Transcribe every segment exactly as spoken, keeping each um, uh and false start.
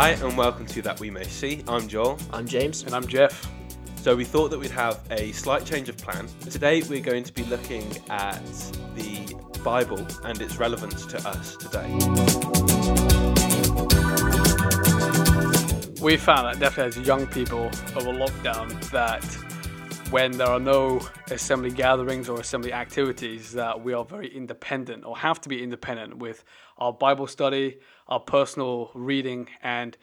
Hi and welcome to That We May See. I'm Joel. I'm James. And I'm Jeff. So we thought that we'd have a slight change of plan. Today we're going to be looking at the Bible and its relevance to us today. We found that definitely as young people over lockdown that when there are no assembly gatherings or assembly activities that we are very independent or have to be independent with our Bible study, our personal reading, and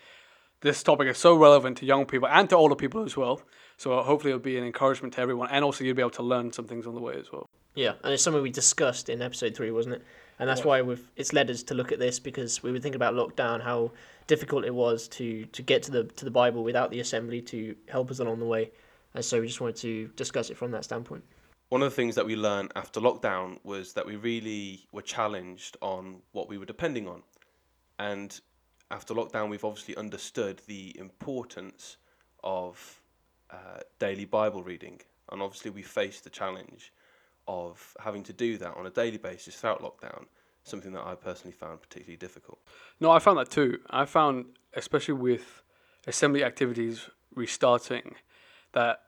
this topic is so relevant to young people and to older people as well. So hopefully it'll be an encouragement to everyone, and also you'll be able to learn some things on the way as well. Yeah, and it's something we discussed in episode three, wasn't it? And that's yeah. why we've it's led us to look at this, because we were thinking about lockdown, how difficult it was to to get to the to the Bible without the assembly to help us along the way. And so we just wanted to discuss it from that standpoint. One of the things that we learned after lockdown was that we really were challenged on what we were depending on. And after lockdown, we've obviously understood the importance of uh, daily Bible reading. And obviously we faced the challenge of having to do that on a daily basis throughout lockdown, something that I personally found particularly difficult. No, I found that too. I found, especially with assembly activities restarting, that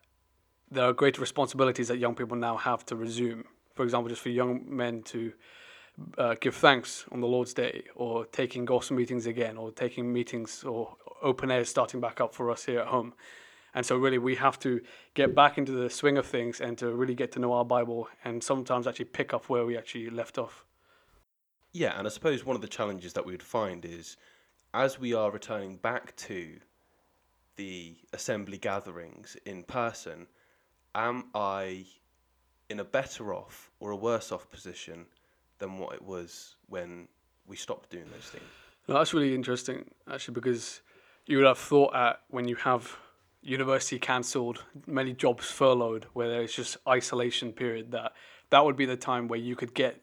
there are greater responsibilities that young people now have to resume. For example, just for young men to uh, give thanks on the Lord's Day, or taking gospel meetings again, or taking meetings or open air starting back up for us here at home. And so really we have to get back into the swing of things and to really get to know our Bible and sometimes actually pick up where we actually left off. Yeah, and I suppose one of the challenges that we would find is as we are returning back to the assembly gatherings in person, am I in a better off or a worse off position than what it was when we stopped doing those things? No, that's really interesting, actually, because you would have thought at when you have university cancelled, many jobs furloughed, where there's just isolation period, that that would be the time where you could get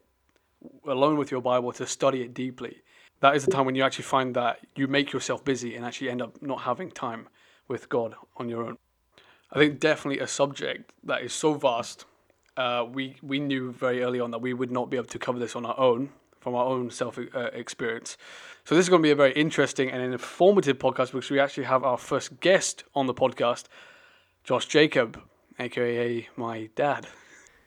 alone with your Bible to study it deeply. That is the time when you actually find that you make yourself busy and actually end up not having time with God on your own. I think definitely a subject that is so vast, uh, we we knew very early on that we would not be able to cover this on our own, from our own self-experience. Uh, so this is going to be a very interesting and informative podcast, because we actually have our first guest on the podcast, Josh Jacob, a k a my dad.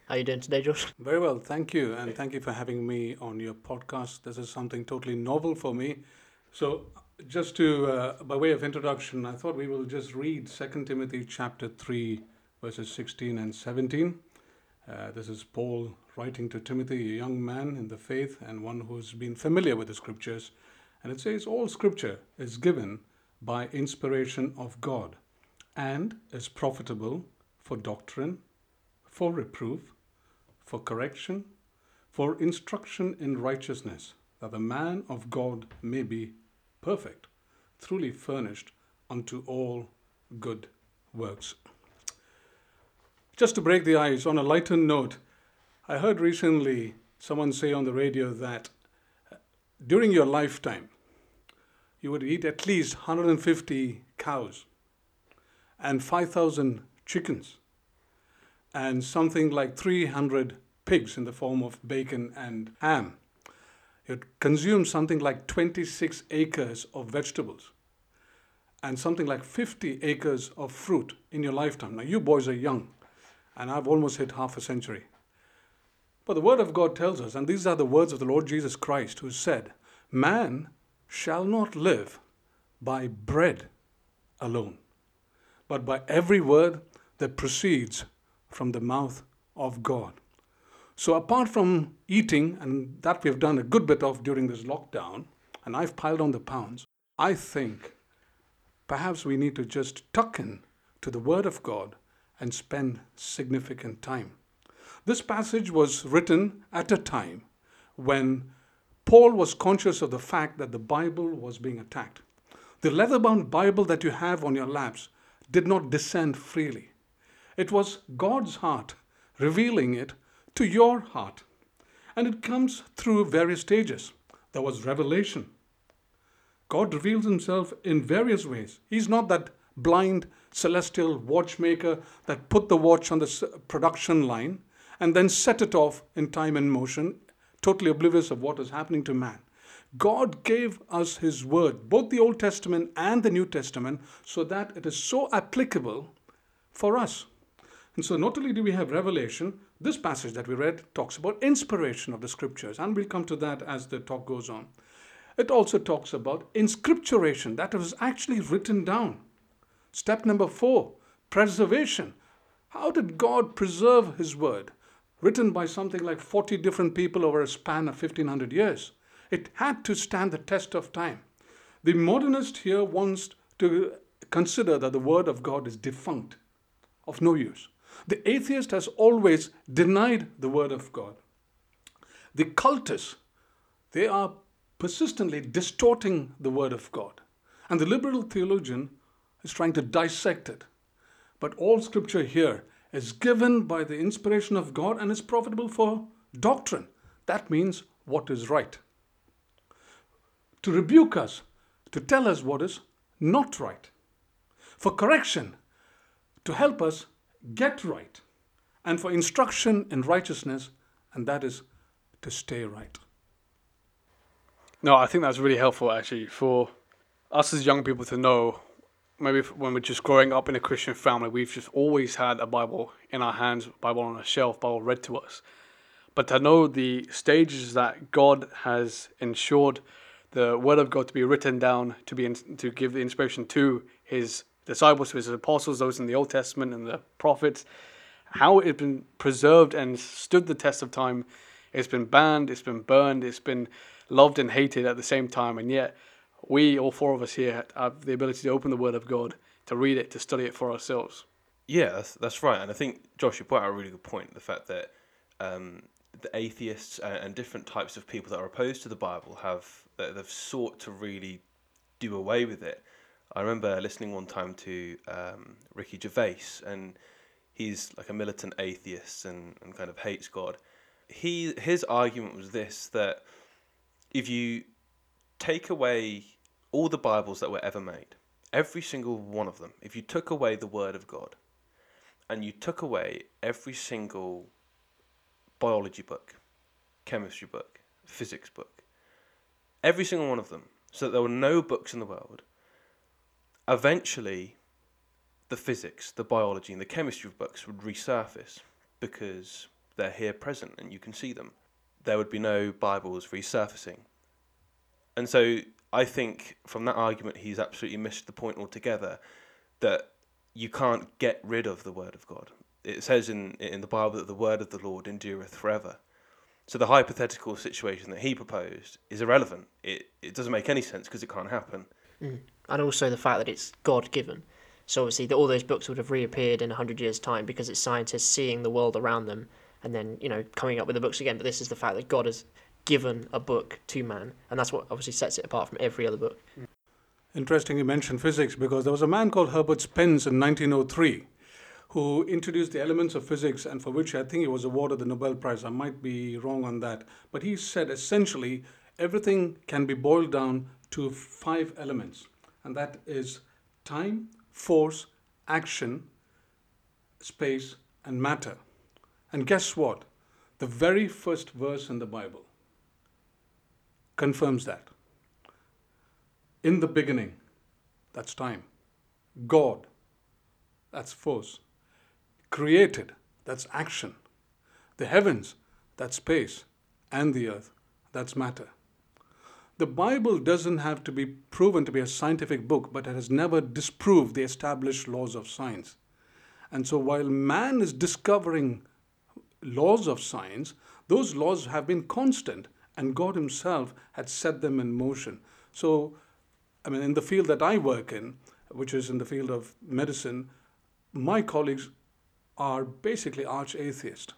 How are you doing today, Josh? Very well, thank you, and thank you for having me on your podcast. This is something totally novel for me. So just to, uh, by way of introduction, I thought we will just read Second Timothy chapter three, verses sixteen and seventeen. Uh, this is Paul writing to Timothy, a young man in the faith and one who's been familiar with the scriptures. And it says, all scripture is given by inspiration of God and is profitable for doctrine, for reproof, for correction, for instruction in righteousness, that the man of God may be perfect, truly furnished unto all good works. Just to break the ice, on a lighter note, I heard recently someone say on the radio that during your lifetime, you would eat at least one hundred fifty cows and five thousand chickens and something like three hundred pigs in the form of bacon and ham. You'd consume something like twenty-six acres of vegetables and something like fifty acres of fruit in your lifetime. Now, you boys are young, and I've almost hit half a century. But the Word of God tells us, and these are the words of the Lord Jesus Christ, who said, man shall not live by bread alone, but by every word that proceeds from the mouth of God. So apart from eating, and that we've done a good bit of during this lockdown, and I've piled on the pounds, I think perhaps we need to just tuck in to the Word of God and spend significant time. This passage was written at a time when Paul was conscious of the fact that the Bible was being attacked. The leather-bound Bible that you have on your laps did not descend freely. It was God's heart revealing it to your heart. And it comes through various stages. There was revelation. God reveals himself in various ways. He's not that blind celestial watchmaker that put the watch on the production line and then set it off in time and motion, totally oblivious of what is happening to man. God gave us his word, both the Old Testament and the New Testament, so that it is so applicable for us. And so not only do we have revelation, this passage that we read talks about inspiration of the scriptures, and we'll come to that as the talk goes on. It also talks about inscripturation, that was actually written down. Step number four, preservation. How did God preserve his word? Written by something like forty different people over a span of fifteen hundred years. It had to stand the test of time. The modernist here wants to consider that the word of God is defunct, of no use. The atheist has always denied the word of God. The cultists, they are persistently distorting the word of God. And the liberal theologian is trying to dissect it. But all scripture here is given by the inspiration of God and is profitable for doctrine. That means what is right. To rebuke us, to tell us what is not right. For correction, to help us get right. And for instruction in righteousness, and that is to stay right. No, I think that's really helpful actually for us as young people to know. Maybe when we're just growing up in a Christian family, we've just always had a Bible in our hands, Bible on a shelf, Bible read to us. But to know the stages that God has ensured the Word of God to be written down, to be in, to give the inspiration to His disciples, to His apostles, those in the Old Testament and the prophets, how it's been preserved and stood the test of time. It's been banned, it's been burned, it's been loved and hated at the same time, and yet we, all four of us here, have the ability to open the Word of God, to read it, to study it for ourselves. Yeah, that's, that's right. And I think, Josh, you brought out a really good point, the fact that um, the atheists and, and different types of people that are opposed to the Bible have they've sought to really do away with it. I remember listening one time to um, Ricky Gervais, and he's like a militant atheist and, and kind of hates God. He his argument was this, that if you take away all the Bibles that were ever made, every single one of them, if you took away the Word of God and you took away every single biology book, chemistry book, physics book, every single one of them, so that there were no books in the world, eventually the physics, the biology and the chemistry books would resurface because they're here present and you can see them. There would be no Bibles resurfacing. And so I think from that argument, he's absolutely missed the point altogether, that you can't get rid of the Word of God. It says in, in the Bible that the Word of the Lord endureth forever. So the hypothetical situation that he proposed is irrelevant. It it doesn't make any sense because it can't happen. Mm. And also the fact that it's God-given. So obviously the, all those books would have reappeared in one hundred years' time because it's scientists seeing the world around them and then, you know, coming up with the books again. But this is the fact that God has given a book to man, and that's what obviously sets it apart from every other book. Interesting you mentioned physics, because there was a man called Herbert Spencer in nineteen oh three who introduced the elements of physics, and for which I think he was awarded the Nobel Prize. I might be wrong on that, but he said essentially everything can be boiled down to five elements, and that is time, force, action, space and matter. And guess what? The very first verse in the Bible confirms that. In the beginning, that's time. God, that's force. Created, that's action. The heavens, that's space. And the earth, that's matter. The Bible doesn't have to be proven to be a scientific book, but it has never disproved the established laws of science. And so while man is discovering laws of science, those laws have been constant, and God himself had set them in motion. So, I mean, in the field that I work in, which is in the field of medicine, my colleagues are basically arch-atheists.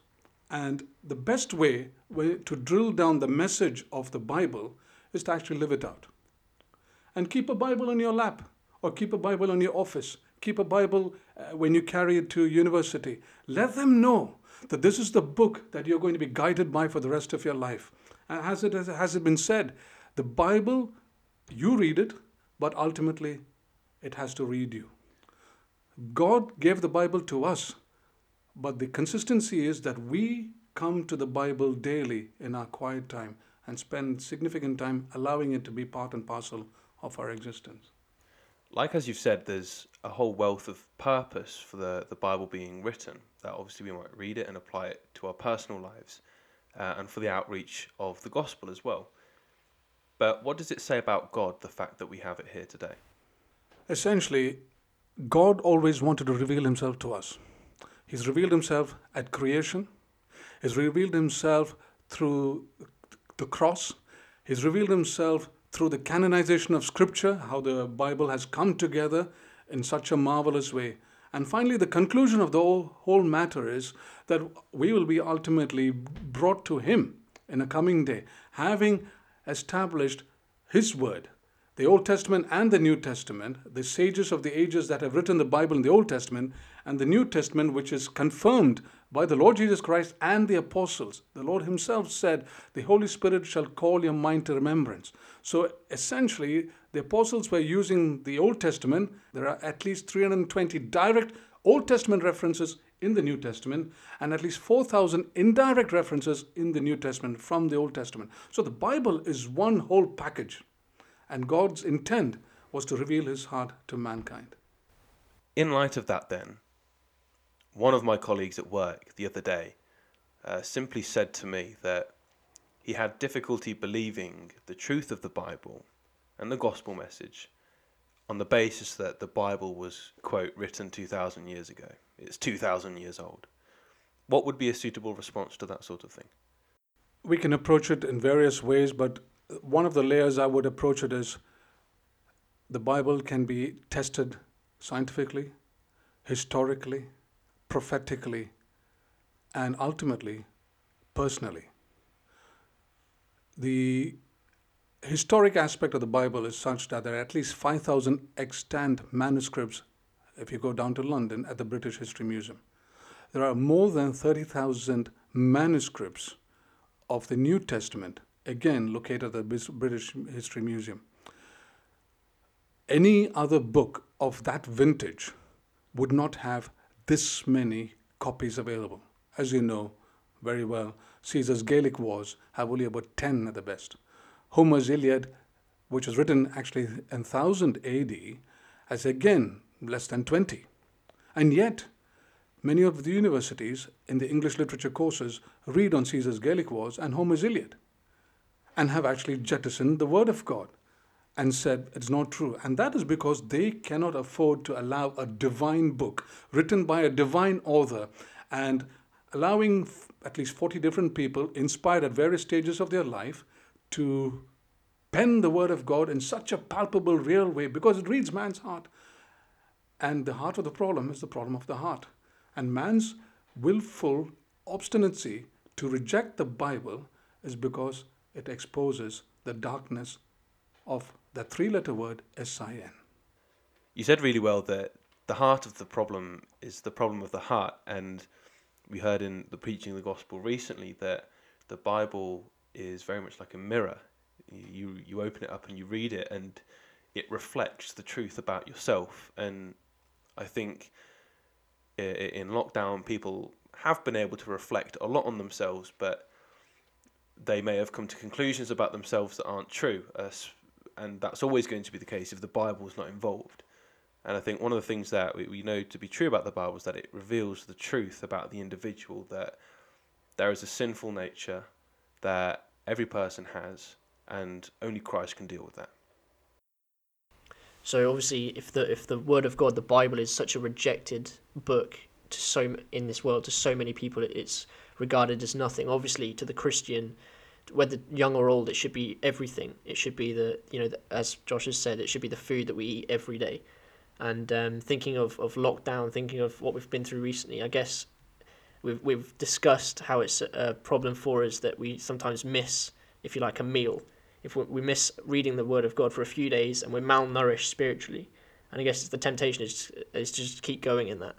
And the best way to drill down the message of the Bible is to actually live it out. And keep a Bible on your lap, or keep a Bible on your office. Keep a Bible uh, when you carry it to university. Let them know that this is the book that you're going to be guided by for the rest of your life. As it, as it been said, the Bible, you read it, but ultimately it has to read you. God gave the Bible to us, but the consistency is that we come to the Bible daily in our quiet time and spend significant time allowing it to be part and parcel of our existence. Like, as you've said, there's a whole wealth of purpose for the, the Bible being written, that obviously we might read it and apply it to our personal lives, uh, and for the outreach of the gospel as well. But what does it say about God, the fact that we have it here today? Essentially, God always wanted to reveal himself to us. He's revealed himself at creation. He's revealed himself through the cross. He's revealed himself through the canonization of Scripture, how the Bible has come together in such a marvelous way. And finally, the conclusion of the whole matter is that we will be ultimately brought to him in a coming day, having established his word. The Old Testament and the New Testament, the sages of the ages that have written the Bible in the Old Testament, and the New Testament, which is confirmed by the Lord Jesus Christ and the apostles. The Lord himself said, the Holy Spirit shall call your mind to remembrance. So essentially, the apostles were using the Old Testament. There are at least three hundred twenty direct Old Testament references in the New Testament, and at least four thousand indirect references in the New Testament from the Old Testament. So the Bible is one whole package, and God's intent was to reveal his heart to mankind. In light of that, then, one of my colleagues at work the other day uh, simply said to me that he had difficulty believing the truth of the Bible and the gospel message on the basis that the Bible was, quote, written two thousand years ago. It's two thousand years old. What would be a suitable response to that sort of thing? We can approach it in various ways, but one of the layers I would approach it is the Bible can be tested scientifically, historically, prophetically, and ultimately, personally. The historic aspect of the Bible is such that there are at least five thousand extant manuscripts if you go down to London at the British History Museum. There are more than thirty thousand manuscripts of the New Testament, again located at the British History Museum. Any other book of that vintage would not have this many copies available. As you know very well, Caesar's Gallic Wars have only about ten at the best. Homer's Iliad, which was written actually in one thousand A D, has again less than twenty. And yet, many of the universities in the English literature courses read on Caesar's Gallic Wars and Homer's Iliad, and have actually jettisoned the Word of God and said it's not true. And that is because they cannot afford to allow a divine book written by a divine author and allowing f- at least forty different people inspired at various stages of their life to pen the Word of God in such a palpable, real way, because it reads man's heart. And the heart of the problem is the problem of the heart. And man's willful obstinacy to reject the Bible is because it exposes the darkness of the three-letter word S I N. You said really well that the heart of the problem is the problem of the heart, and we heard in the preaching of the gospel recently that the Bible is very much like a mirror. You, you open it up and you read it, and it reflects the truth about yourself. And I think in lockdown, people have been able to reflect a lot on themselves, but they may have come to conclusions about themselves that aren't true. Uh, and that's always going to be the case if the Bible's not involved. And I think one of the things that we, we know to be true about the Bible is that it reveals the truth about the individual, that there is a sinful nature that every person has, and only Christ can deal with that. So obviously, if the if the Word of God, the Bible, is such a rejected book to so in this world, to so many people, it's regarded as nothing. Obviously, to the Christian, whether young or old, it should be everything. It should be the you know, the, as Josh has said, it should be the food that we eat every day. And um, thinking of, of lockdown, thinking of what we've been through recently, I guess we've we've discussed how it's a problem for us that we sometimes miss, if you like, a meal. If we miss reading the Word of God for a few days and we're malnourished spiritually, and I guess the temptation is is to just keep going in that.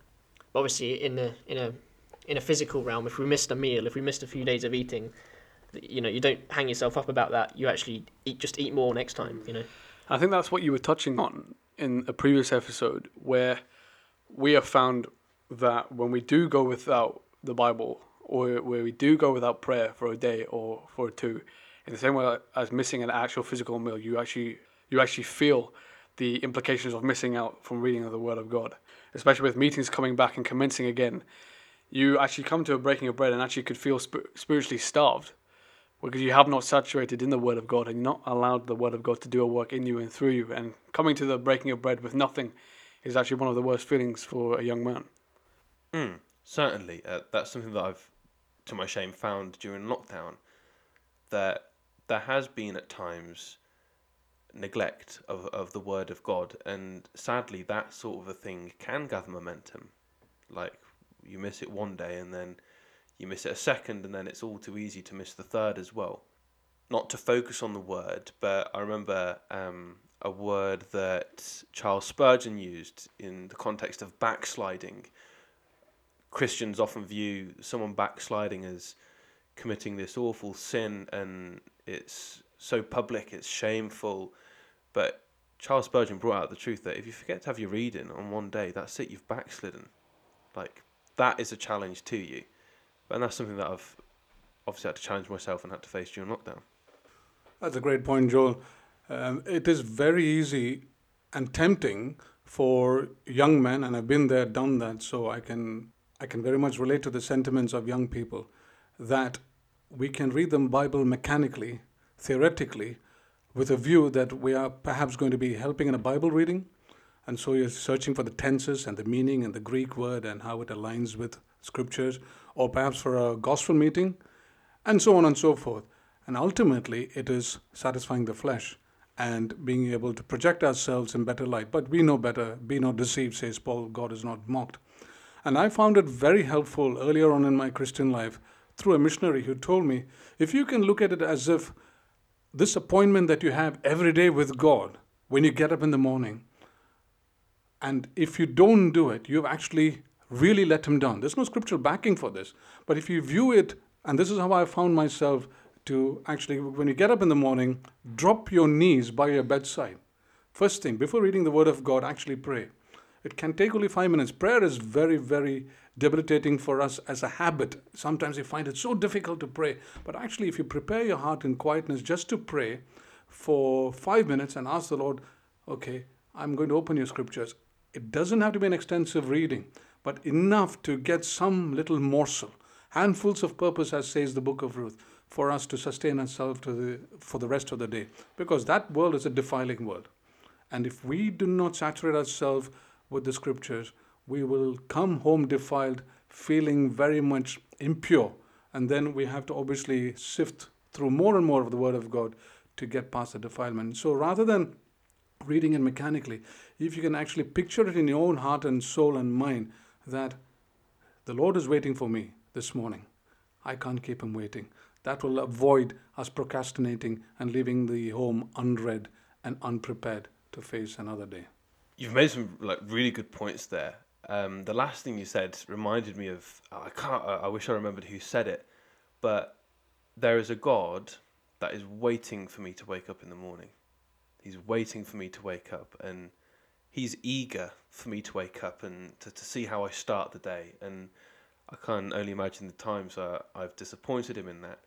But obviously, in a in a in a physical realm, if we missed a meal, if we missed a few days of eating, you know, you don't hang yourself up about that. You actually eat, just eat more next time. You know, I think that's what you were touching on in a previous episode, where we have found that when we do go without the Bible, or where we do go without prayer for a day or for two, in the same way as missing an actual physical meal, you actually you actually feel the implications of missing out from reading of the Word of God, especially with meetings coming back and commencing again. You actually come to a breaking of bread and actually could feel sp- spiritually starved, because you have not saturated in the Word of God and not allowed the Word of God to do a work in you and through you. And coming to the breaking of bread with nothing is actually one of the worst feelings for a young man. Mm, certainly. Uh, that's something that I've, to my shame, found during lockdown, that there has been at times neglect of, of the Word of God. And sadly, that sort of a thing can gather momentum. Like, you miss it one day and then you miss it a second, and then it's all too easy to miss the third as well. Not to focus on the Word, but I remember um, a word that Charles Spurgeon used in the context of backsliding. Christians often view someone backsliding as committing this awful sin, and it's so public, it's shameful. But Charles Spurgeon brought out the truth that if you forget to have your reading on one day, that's it, you've backslidden. Like, that is a challenge to you. And that's something that I've obviously had to challenge myself and had to face during lockdown. That's a great point, Joel. Um, it is very easy and tempting for young men, and I've been there, done that, so I can I can very much relate to the sentiments of young people, that we can read the Bible mechanically, theoretically, with a view that we are perhaps going to be helping in a Bible reading, and so you're searching for the tenses and the meaning and the Greek word and how it aligns with Scriptures, or perhaps for a gospel meeting, and so on and so forth. And ultimately, it is satisfying the flesh and being able to project ourselves in better light. But we know better, be not deceived, says Paul, God is not mocked. And I found it very helpful earlier on in my Christian life through a missionary who told me, if you can look at it as if this appointment that you have every day with God, when you get up in the morning, and if you don't do it, you've actually really let him down. There's no scriptural backing for this. But if you view it, and this is how I found myself to actually, when you get up in the morning, drop your knees by your bedside. First thing, before reading the Word of God, actually pray. It can take only five minutes. Prayer is very, very debilitating for us as a habit. Sometimes you find it so difficult to pray. But actually, if you prepare your heart in quietness just to pray for five minutes and ask the Lord, okay, I'm going to open your scriptures. It doesn't have to be an extensive reading, but enough to get some little morsel, handfuls of purpose, as says the Book of Ruth, for us to sustain ourselves to the, for the rest of the day. Because that world is a defiling world. And if we do not saturate ourselves with the Scriptures, we will come home defiled, feeling very much impure. And then we have to obviously sift through more and more of the Word of God to get past the defilement. So rather than reading it mechanically, if you can actually picture it in your own heart and soul and mind, that the Lord is waiting for me this morning. I can't keep him waiting. That will avoid us procrastinating and leaving the home unread and unprepared to face another day. You've made some like really good points there. Um, the last thing you said reminded me of, I can't, I wish I remembered who said it, but there is a God that is waiting for me to wake up in the morning. He's waiting for me to wake up, and he's eager for me to wake up and to, to see how I start the day. And I can only imagine the times I, I've disappointed him in that.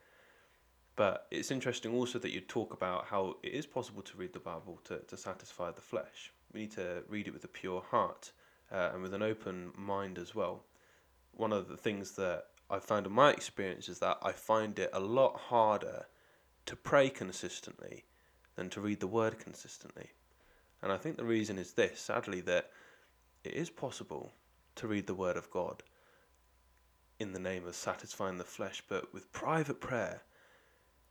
But it's interesting also that you talk about how it is possible to read the Bible to, to satisfy the flesh. We need to read it with a pure heart uh, and with an open mind as well. One of the things that I've found in my experience is that I find it a lot harder to pray consistently than to read the Word consistently. And I think the reason is this, sadly, that it is possible to read the Word of God in the name of satisfying the flesh, but with private prayer,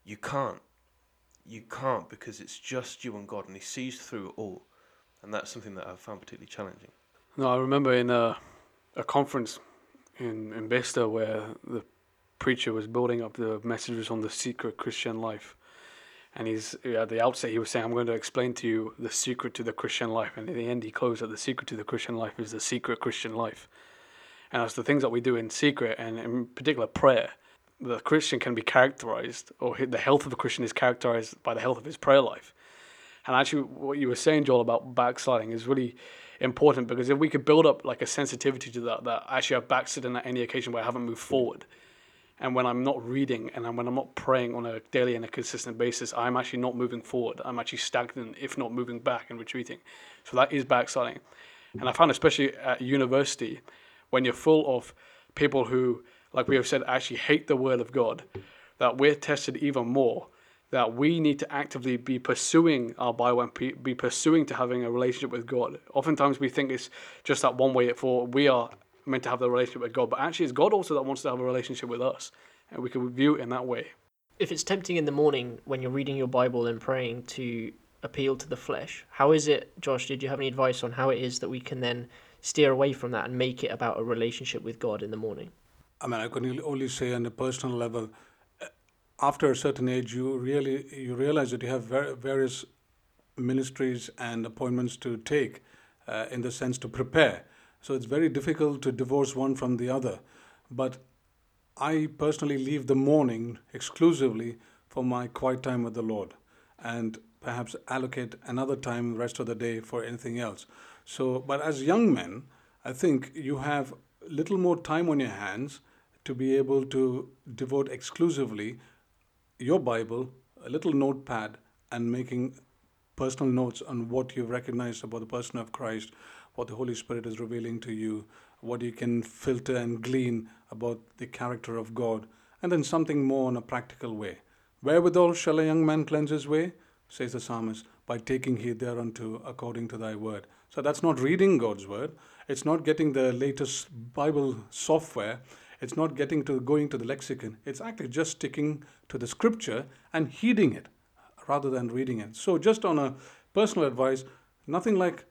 you can't. You can't, because it's just you and God, and he sees through it all. And that's something that I've found particularly challenging. No, I remember in a, a conference in, in Vista where the preacher was building up the messages on the secret Christian life. And he's at the outset, he was saying, I'm going to explain to you the secret to the Christian life. And at the end, he closed that the secret to the Christian life is the secret Christian life. And that's the things that we do in secret, and in particular prayer. The Christian can be characterized, or the health of a Christian is characterized by the health of his prayer life. And actually, what you were saying, Joel, about backsliding is really important, because if we could build up like a sensitivity to that, that actually I've backslidden at any occasion where I haven't moved forward. And when I'm not reading and when I'm not praying on a daily and a consistent basis, I'm actually not moving forward. I'm actually stagnant, if not moving back and retreating. So that is backsliding. And I found, especially at university, when you're full of people who, like we have said, actually hate the word of God, that we're tested even more, that we need to actively be pursuing our Bible and be pursuing to having a relationship with God. Oftentimes we think it's just that one way, for we are meant to have the relationship with God, but actually it's God also that wants to have a relationship with us, and we can view it in that way. If it's tempting in the morning when you're reading your Bible and praying to appeal to the flesh, how is it, Josh, did you have any advice on how it is that we can then steer away from that and make it about a relationship with God in the morning? I mean, I can only say on a personal level, after a certain age, you really you realize that you have various ministries and appointments to take, uh, in the sense to prepare. So it's very difficult to divorce one from the other. But I personally leave the morning exclusively for my quiet time with the Lord, and perhaps allocate another time the rest of the day for anything else. So, but as young men, I think you have little more time on your hands to be able to devote exclusively your Bible, a little notepad, and making personal notes on what you've recognized about the person of Christ, what the Holy Spirit is revealing to you, what you can filter and glean about the character of God, and then something more in a practical way. Wherewithal shall a young man cleanse his way, says the psalmist, by taking heed thereunto according to thy word. So that's not reading God's word. It's not getting the latest Bible software. It's not getting to going to the lexicon. It's actually just sticking to the scripture and heeding it rather than reading it. So just on a personal advice, nothing like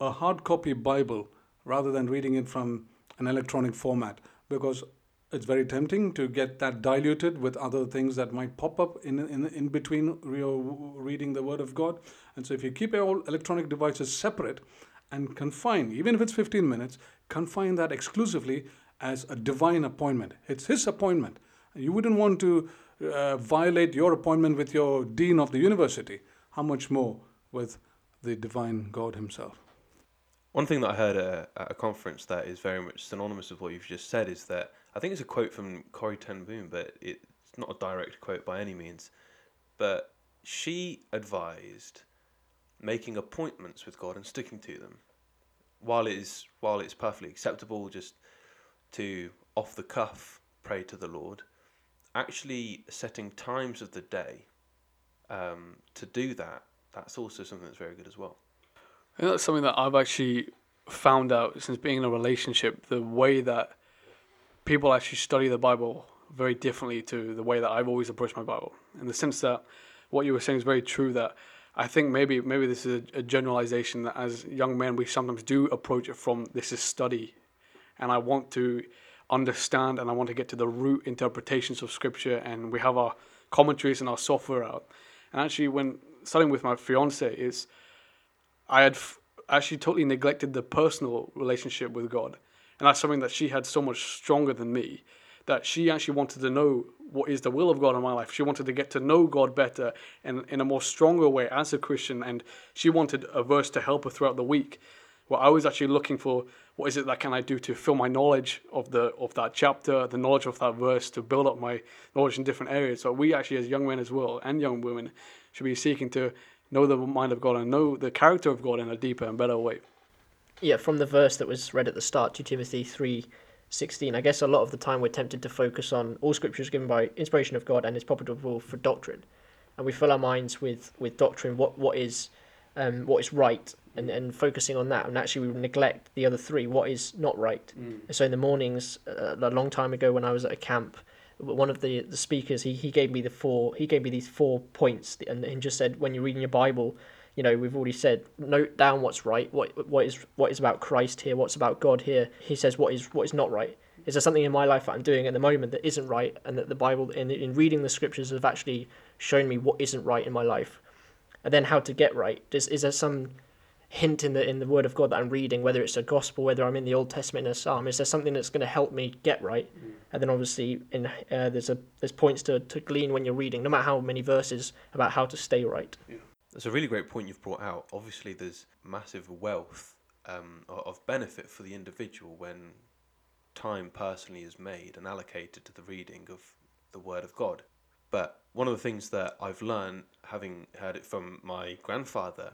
a hard copy Bible rather than reading it from an electronic format, because it's very tempting to get that diluted with other things that might pop up in in, in between reading the Word of God. And so if you keep all electronic devices separate and confine, even if it's fifteen minutes, confine that exclusively as a divine appointment. It's his appointment. You wouldn't want to uh, violate your appointment with your dean of the university. How much more with the divine God himself? One thing that I heard uh, at a conference that is very much synonymous with what you've just said is that, I think it's a quote from Corrie ten Boom, but it's not a direct quote by any means, but she advised making appointments with God and sticking to them. While it is, while it's perfectly acceptable just to, off the cuff, pray to the Lord, actually setting times of the day um, to do that, that's also something that's very good as well. And that's something that I've actually found out since being in a relationship, the way that people actually study the Bible very differently to the way that I've always approached my Bible. In the sense that what you were saying is very true, that I think maybe maybe this is a, a generalization that as young men we sometimes do approach it from this is study, and I want to understand and I want to get to the root interpretations of scripture, and we have our commentaries and our software out. And actually when studying with my fiancé, is I had f- actually totally neglected the personal relationship with God. And that's something that she had so much stronger than me, that she actually wanted to know what is the will of God in my life. She wanted to get to know God better and in a more stronger way as a Christian. And she wanted a verse to help her throughout the week. Well, I was actually looking for what is it that can I do to fill my knowledge of the of that chapter, the knowledge of that verse, to build up my knowledge in different areas. So we actually, as young men as well, and young women, should be seeking to know the mind of God and know the character of God in a deeper and better way. Yeah, from the verse that was read at the start, Second Timothy three sixteen, I guess a lot of the time we're tempted to focus on all scripture is given by inspiration of God and is profitable for doctrine. And we fill our minds with, with doctrine, what, what is um, what is right, and, and focusing on that. And actually we neglect the other three, what is not right. Mm. And so in the mornings, uh, a long time ago when I was at a camp, one of the, the speakers, he, he gave me the four, he gave me these four points and, and just said, when you're reading your Bible, you know, we've already said, note down what's right, what what is what is about Christ here, what's about God here. He says, what is what is not right? Is there something in my life that I'm doing at the moment that isn't right, and that the Bible, in, in reading the scriptures, have actually shown me what isn't right in my life? And then how to get right. Is, is there some hint in the in the Word of God that I'm reading, whether it's a gospel, whether I'm in the Old Testament in a psalm? Is there something that's going to help me get right? Mm. And then obviously in uh, there's a there's points to, to glean when you're reading, no matter how many verses, about how to stay right. Yeah. That's a really great point you've brought out. Obviously, there's massive wealth um, of benefit for the individual when time personally is made and allocated to the reading of the Word of God. But one of the things that I've learned, having heard it from my grandfather,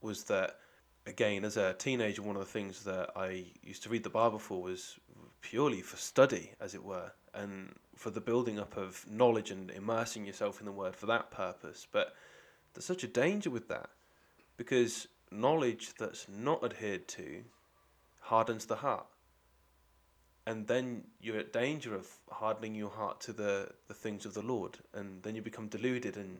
was that, again, as a teenager, one of the things that I used to read the Bible for was purely for study, as it were, and for the building up of knowledge and immersing yourself in the Word for that purpose. But there's such a danger with that, because knowledge that's not adhered to hardens the heart. And then you're at danger of hardening your heart to the, the things of the Lord. And then you become deluded and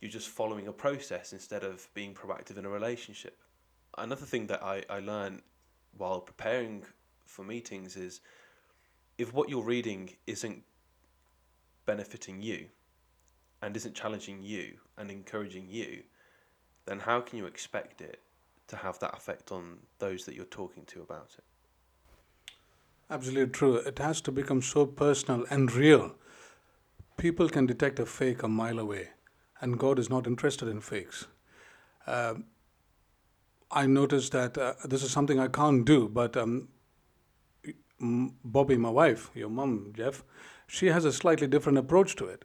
you're just following a process instead of being proactive in a relationship. Another thing that I, I learned while preparing for meetings is, if what you're reading isn't benefiting you and isn't challenging you and encouraging you, then how can you expect it to have that effect on those that you're talking to about it? Absolutely true. It has to become so personal and real. People can detect a fake a mile away, and God is not interested in fakes. Uh, I noticed that uh, this is something I can't do, but um, Bobby, my wife, your mom, Jeff, she has a slightly different approach to it.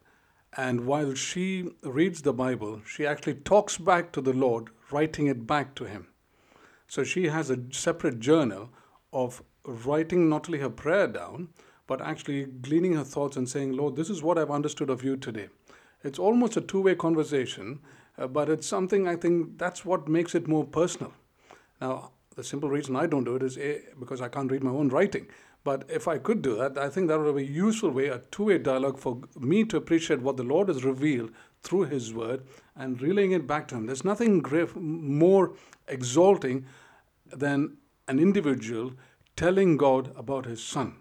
And while she reads the Bible, she actually talks back to the Lord, writing it back to Him. So she has a separate journal of writing not only her prayer down, but actually gleaning her thoughts and saying, Lord, this is what I've understood of you today. It's almost a two-way conversation, uh, but it's something, I think, that's what makes it more personal. Now, the simple reason I don't do it is A, because I can't read my own writing. But if I could do that, I think that would be a useful way, a two-way dialogue for me to appreciate what the Lord has revealed through His Word and relaying it back to Him. There's nothing great, more exalting than an individual telling God about His Son.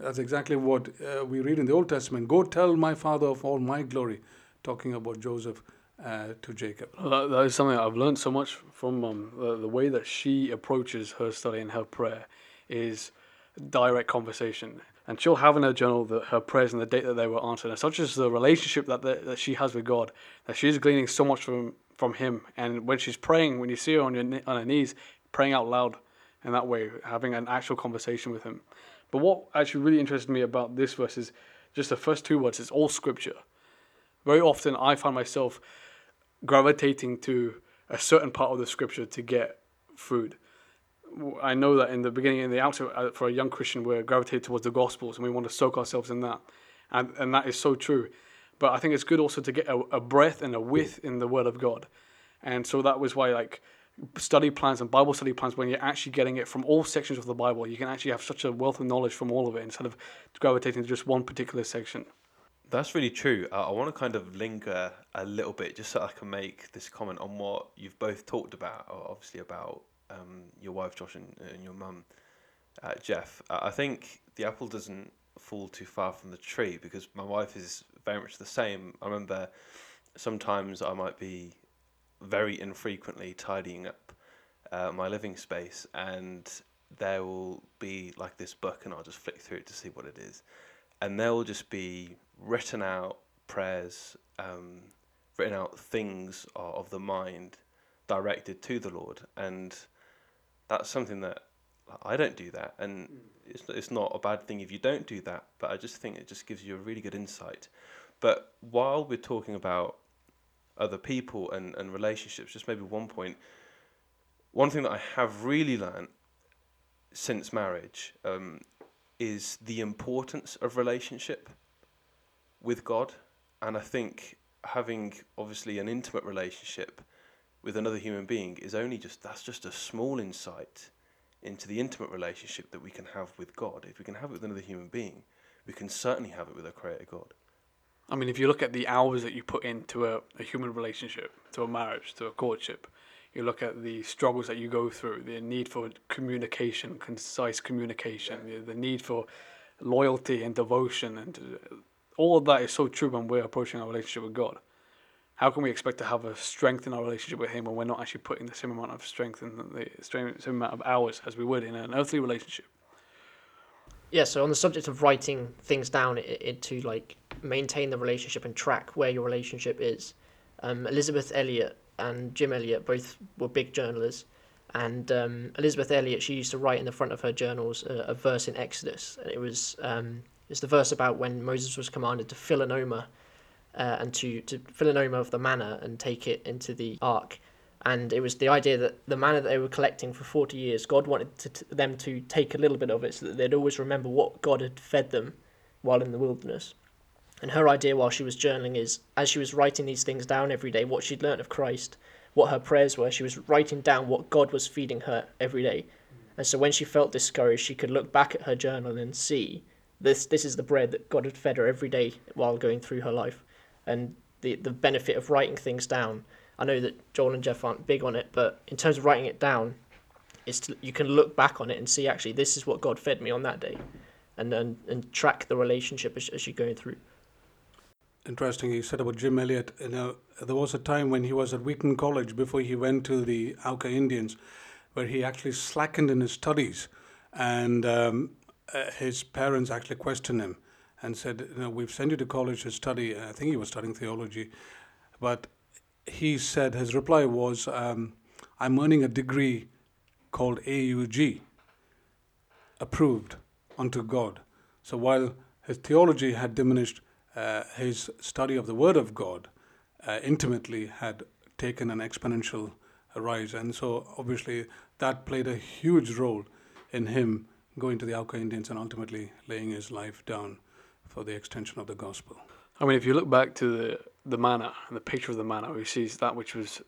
That's exactly what uh, we read in the Old Testament. Go tell my father of all my glory, talking about Joseph uh, to Jacob. That, that is something that I've learned so much from Mum. The, the way that she approaches her study and her prayer is direct conversation. And she'll have in her journal the, her prayers and the date that they were answered, and such is the relationship that, the, that she has with God, that she's gleaning so much from, from Him. And when she's praying, when you see her on, your, on her knees, praying out loud, in that way, having an actual conversation with Him. But what actually really interested me about this verse is just the first two words, it's all scripture. Very often I find myself gravitating to a certain part of the scripture to get food. I know that in the beginning, in the outset, for a young Christian, we're gravitated towards the Gospels and we want to soak ourselves in that. And, and that is so true. But I think it's good also to get a, a breadth and a width in the Word of God. And so that was why, like, study plans and Bible study plans, when you're actually getting it from all sections of the Bible, you can actually have such a wealth of knowledge from all of it instead of gravitating to just one particular section. That's really true. I, I want to kind of linger a little bit just so I can make this comment on what you've both talked about, obviously about um, your wife, Josh, and, and your mum, uh, Jeff. I think the apple doesn't fall too far from the tree, because my wife is very much the same. I remember sometimes I might be very infrequently tidying up uh, my living space, and there will be like this book, and I'll just flick through it to see what it is, and there will just be written out prayers, um, written out things of the mind directed to the Lord. And that's something that I don't do that, and it's it's not a bad thing if you don't do that, but I just think it just gives you a really good insight. But while we're talking about other people and, and relationships, just maybe one point, one thing that I have really learned since marriage um, is the importance of relationship with God. And I think having obviously an intimate relationship with another human being is only just, that's just a small insight into the intimate relationship that we can have with God. If we can have it with another human being, we can certainly have it with our Creator God. I mean, if you look at the hours that you put into a, a human relationship, to a marriage, to a courtship, you look at the struggles that you go through, the need for communication, concise communication, the, the need for loyalty and devotion, and uh, all of that is so true when we're approaching our relationship with God. How can we expect to have a strength in our relationship with Him when we're not actually putting the same amount of strength and the same amount of hours as we would in an earthly relationship? Yeah, so on the subject of writing things down, it, it to like maintain the relationship and track where your relationship is, um, Elizabeth Elliot and Jim Elliot both were big journalists, And um, Elizabeth Elliot, she used to write in the front of her journals a, a verse in Exodus, and it was um, it's the verse about when Moses was commanded to fill an omer, uh, and to, to fill an omer of the manna and take it into the ark. And it was the idea that the manna that they were collecting for forty years, God wanted to t- them to take a little bit of it so that they'd always remember what God had fed them while in the wilderness. And her idea while she was journaling is, as she was writing these things down every day, what she'd learned of Christ, what her prayers were, she was writing down what God was feeding her every day. And so when she felt discouraged, she could look back at her journal and see, this this is the bread that God had fed her every day while going through her life. And the the benefit of writing things down, I know that Joel and Jeff aren't big on it, but in terms of writing it down, it's to, you can look back on it and see, actually, this is what God fed me on that day, and and, and track the relationship as, as you're going through. Interesting, you said about Jim Elliot. You know, there was a time when he was at Wheaton College before he went to the Auca Indians, where he actually slackened in his studies, and um, uh, his parents actually questioned him and said, you know, we've sent you to college to study. I think he was studying theology, but he said, his reply was, um, I'm earning a degree called A U G, approved unto God. So while his theology had diminished, uh, his study of the Word of God uh, intimately had taken an exponential rise. And so obviously that played a huge role in him going to the Auca Indians and ultimately laying his life down for the extension of the gospel. I mean, if you look back to the the manna and the picture of the manna, we see that which was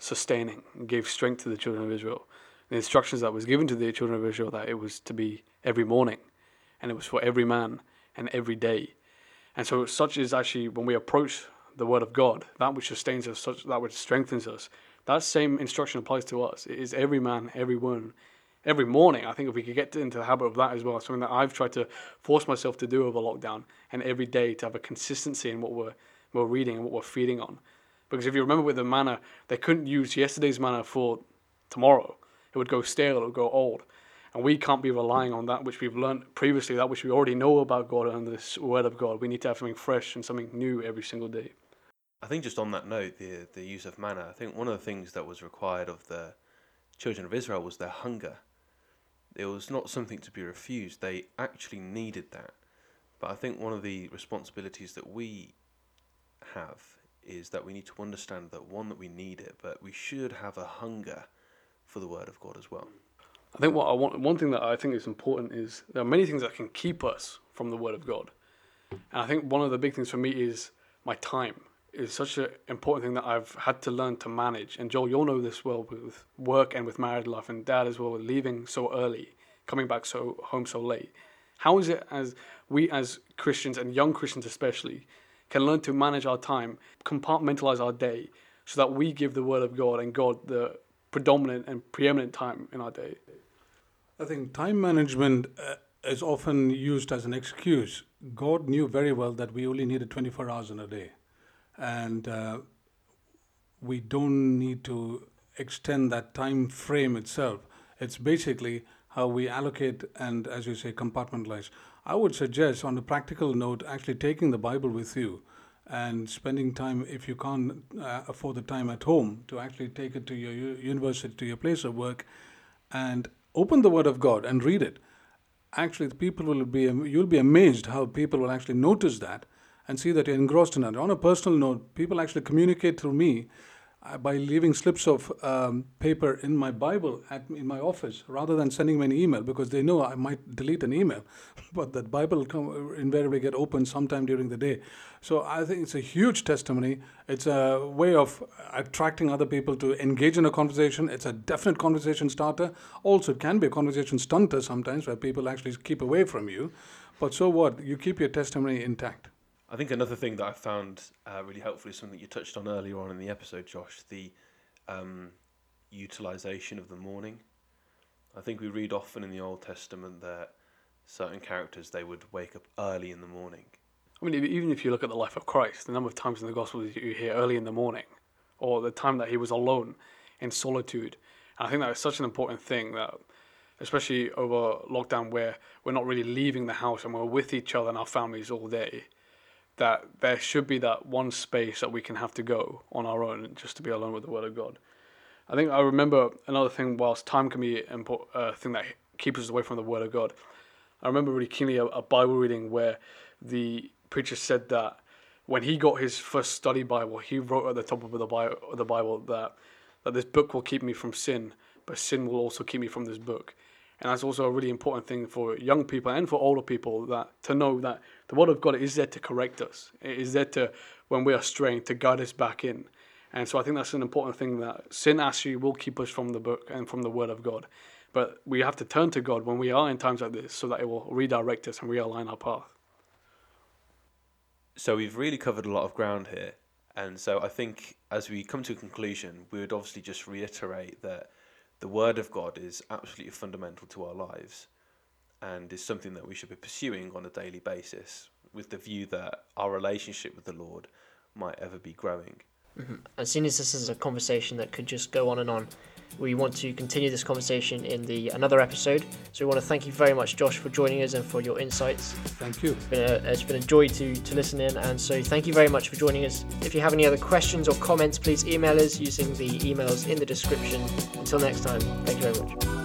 sustaining and gave strength to the children of Israel. The instructions that was given to the children of Israel, that it was to be every morning, and it was for every man and every day. And so such is actually when we approach the Word of God, that which sustains us, such that which strengthens us, that same instruction applies to us. It is every man, every woman, every morning. I think if we could get into the habit of that as well, something that I've tried to force myself to do over lockdown, and every day to have a consistency in what we're we're reading and what we're feeding on. Because if you remember with the manna, they couldn't use yesterday's manna for tomorrow. It would go stale, it would go old. And we can't be relying on that which we've learned previously, that which we already know about God and this Word of God. We need to have something fresh and something new every single day. I think just on that note, the the use of manna, I think one of the things that was required of the children of Israel was their hunger. It was not something to be refused. They actually needed that. But I think one of the responsibilities that we have is that we need to understand that, one, that we need it, but we should have a hunger for the Word of God as well. I think what I want, one thing that I think is important is there are many things that can keep us from the Word of God. And I think one of the big things for me is my time. It's such an important thing that I've had to learn to manage. And Joel, you'll know this well with work and with married life, and Dad as well, leaving so early, coming back so home so late. How is it as we as Christians, and young Christians especially, can learn to manage our time, compartmentalize our day, so that we give the Word of God and God the predominant and preeminent time in our day? I think time management uh, is often used as an excuse. God knew very well that we only needed twenty-four hours in a day. And uh, we don't need to extend that time frame itself. It's basically how we allocate and, as you say, compartmentalize. I would suggest, on a practical note, actually taking the Bible with you and spending time, if you can't uh, afford the time at home, to actually take it to your university, to your place of work, and open the Word of God and read it. Actually, the people will be you'll be amazed how people will actually notice that and see that you're engrossed in it. On a personal note, people actually communicate through me uh, by leaving slips of um, paper in my Bible at, in my office, rather than sending me an email, because they know I might delete an email, but that Bible come, invariably get opened sometime during the day. So I think it's a huge testimony. It's a way of attracting other people to engage in a conversation. It's a definite conversation starter. Also, it can be a conversation stunter sometimes, where people actually keep away from you. But so what? You keep your testimony intact. I think another thing that I found uh, really helpful is something you touched on earlier on in the episode, Josh, the um, utilisation of the morning. I think we read often in the Old Testament that certain characters, they would wake up early in the morning. I mean, even if you look at the life of Christ, the number of times in the Gospels you hear early in the morning, or the time that he was alone in solitude. And I think that is such an important thing that, especially over lockdown, where we're not really leaving the house and we're with each other and our families all day, that there should be that one space that we can have to go on our own just to be alone with the Word of God. I think I remember another thing, whilst time can be a uh, thing that keeps us away from the Word of God, I remember really keenly a, a Bible reading where the preacher said that when he got his first study Bible, he wrote at the top of the Bible, the Bible that, that this book will keep me from sin, but sin will also keep me from this book. And that's also a really important thing for young people and for older people, that to know that the Word of God is there to correct us. It is there to, when we are straying, to guide us back in. And so I think that's an important thing, that sin actually will keep us from the book and from the Word of God. But we have to turn to God when we are in times like this so that it will redirect us and realign our path. So we've really covered a lot of ground here. And so I think as we come to a conclusion, we would obviously just reiterate that the Word of God is absolutely fundamental to our lives and is something that we should be pursuing on a daily basis, with the view that our relationship with the Lord might ever be growing. Mm-hmm. As soon as this is a conversation that could just go on and on, we want to continue this conversation in the another episode. So we want to thank you very much, Josh, for joining us and for your insights. Thank you. It's been a, it's been a joy to, to listen in, and so thank you very much for joining us. If you have any other questions or comments, please email us using the emails in the description. Until next time, thank you very much.